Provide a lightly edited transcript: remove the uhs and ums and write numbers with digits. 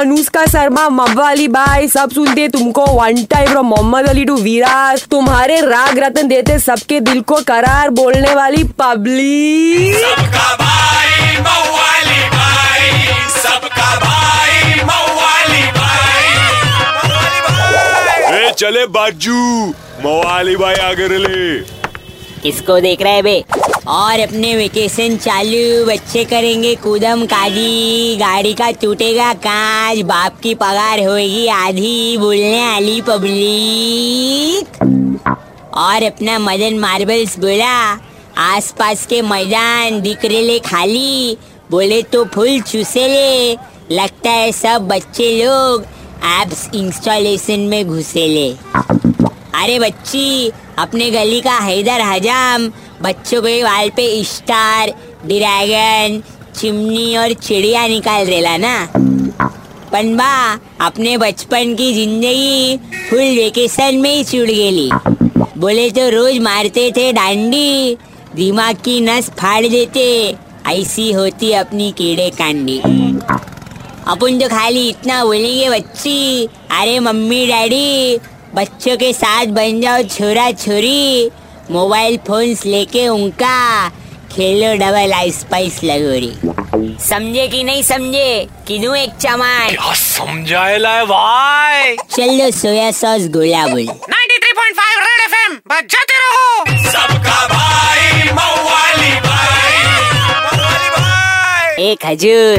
अनुष्का शर्मा, मब्बा अली भाई सब सुनते तुमको one time, from Mohammad Ali to Viraj. तुम्हारे राग रतन देते सबके दिल को करार, बोलने वाली पब्लिक सबका भाई मवाली भाई, सबका भाई मवाली भाई। ए चले बाजू मवाली भाई आगे ले, किसको देख रहे है बे। और अपने वेकेशन चालू, बच्चे करेंगे कूदम काजी, गाड़ी का टूटेगा कांच, बाप की पगार होगी आधी, बोलने आली पब्लिक। और अपना मदन मार्बल्स बोला, आसपास के मैदान दिख रेले खाली, बोले तो फुल चूसेले, लगता है सब बच्चे लोग एप्स इंस्टॉलेशन में घुसेले। अरे बच्ची, अपने गली का हैदर हजाम बच्चों के वाल पे स्टार, ड्रैगन, चिमनी और चिड़िया निकाल रेला ना। पनबा अपने बचपन की जिंदगी फुल वेकेशन में ही चुड़ गेली, बोले तो रोज मारते थे डांडी, दिमाग की नस फाड़ देते, ऐसी होती अपनी कीड़े कांडी। अपन तो खाली इतना बोलेंगे बच्ची, अरे मम्मी डैडी बच्चों के साथ बन जाओ छोरा छोरी, मोबाइल फोन्स लेके उनका खेलो डबल आई स्पाइस लगोरी। समझे कि नहीं समझे, किदू एक चमान समझाएला है भाई। चलो सोया सॉस गोला बोल। 93.5 रेड एफएम बजाते रहो, सबका भाई मवाली भाई। एक हजूर